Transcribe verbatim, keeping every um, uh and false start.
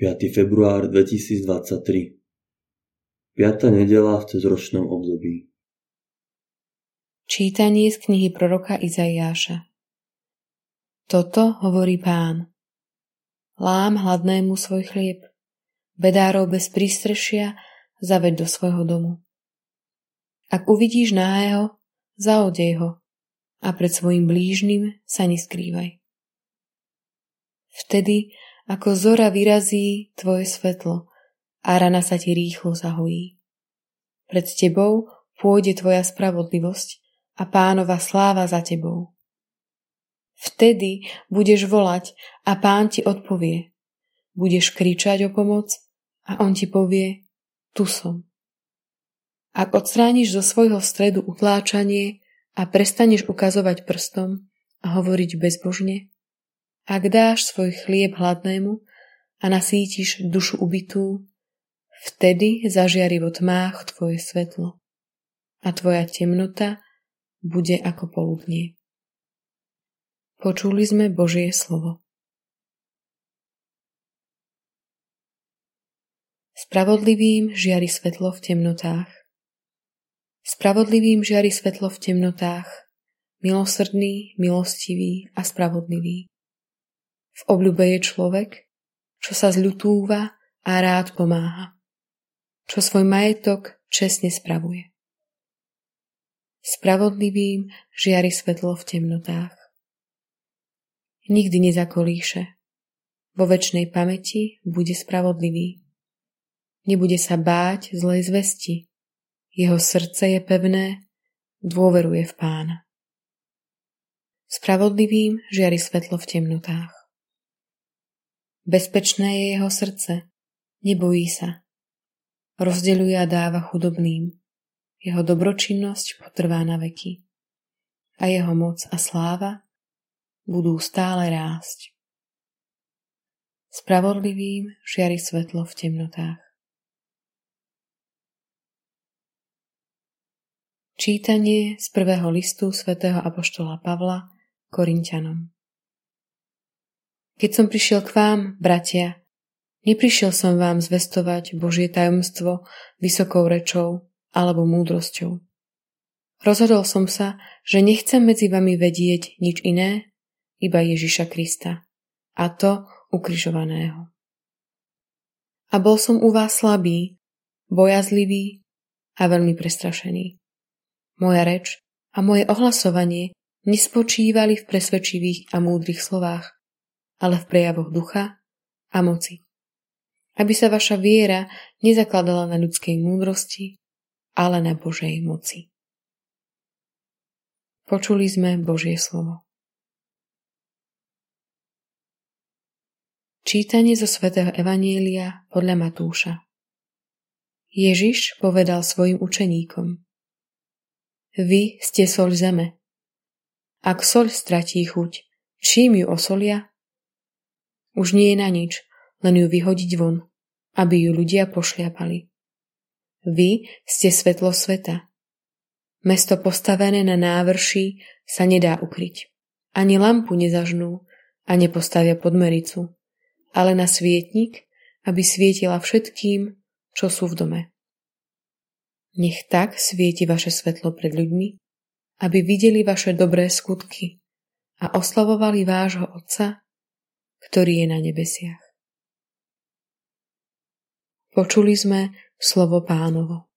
piateho februára dvetisícdvadsaťtri. Piata nedeľa v cezročnom období. Čítanie z knihy proroka Izaiáša. Toto hovorí Pán: Lám hladnému svoj chlieb, bedárov bez prístrešia zaved do svojho domu. Ak uvidíš náhého, zaodej ho a pred svojim blížnym sa neskrývaj. Vtedy ako zora vyrazí tvoje svetlo a rana sa ti rýchlo zahojí. Pred tebou pôjde tvoja spravodlivosť a Pánova sláva za tebou. Vtedy budeš volať a Pán ti odpovie. Budeš kričať o pomoc a on ti povie: tu som. Ak odstrániš zo svojho stredu utláčanie a prestaneš ukazovať prstom a hovoriť bezbožne, ak dáš svoj chlieb hladnému a nasítiš dušu ubitú, vtedy zažiari vo tmách tvoje svetlo a tvoja temnota bude ako poludnie. Počuli sme Božie slovo. Spravodlivým žiari svetlo v temnotách. Spravodlivým žiari svetlo v temnotách, milosrdný, milostivý a spravodlivý. V obľúbe je človek, čo sa zľutúva a rád pomáha, čo svoj majetok čestne spravuje. Spravodlivým žiari svetlo v temnotách. Nikdy nezakolíše. Vo večnej pamäti bude spravodlivý. Nebude sa báť zlej zvesti. Jeho srdce je pevné, dôveruje v Pána. Spravodlivým žiari svetlo v temnotách. Bezpečné je jeho srdce, nebojí sa. Rozdeľuje a dáva chudobným. Jeho dobročinnosť potrvá na veky. A jeho moc a sláva budú stále rásť. Spravodlivým žiari svetlo v temnotách. Čítanie z prvého listu svätého apoštola Pavla Korinťanom. Keď som prišiel k vám, bratia, neprišiel som vám zvestovať Božie tajomstvo vysokou rečou alebo múdrosťou. Rozhodol som sa, že nechcem medzi vami vedieť nič iné, iba Ježiša Krista, a to ukrižovaného. A bol som u vás slabý, bojazlivý a veľmi prestrašený. Moja reč a moje ohlasovanie nespočívali v presvedčivých a múdrych slovách, ale v prejavoch ducha a moci. Aby sa vaša viera nezakladala na ľudskej múdrosti, ale na Božej moci. Počuli sme Božie slovo. Čítanie zo svätého Evanielia podľa Matúša. Ježiš povedal svojim učeníkom: Vy ste soľ zeme. Ak soľ stratí chuť, čím ju osolia? Už nie je na nič, len ju vyhodiť von, aby ju ľudia pošliapali. Vy ste svetlo sveta. Mesto postavené na návrší sa nedá ukryť. Ani lampu nezažnú a nepostavia pod mericu, ale na svietnik, aby svietila všetkým, čo sú v dome. Nech tak svieti vaše svetlo pred ľuďmi, aby videli vaše dobré skutky a oslavovali vášho Otca, ktorý je na nebesiach. Počuli sme slovo Pánovo.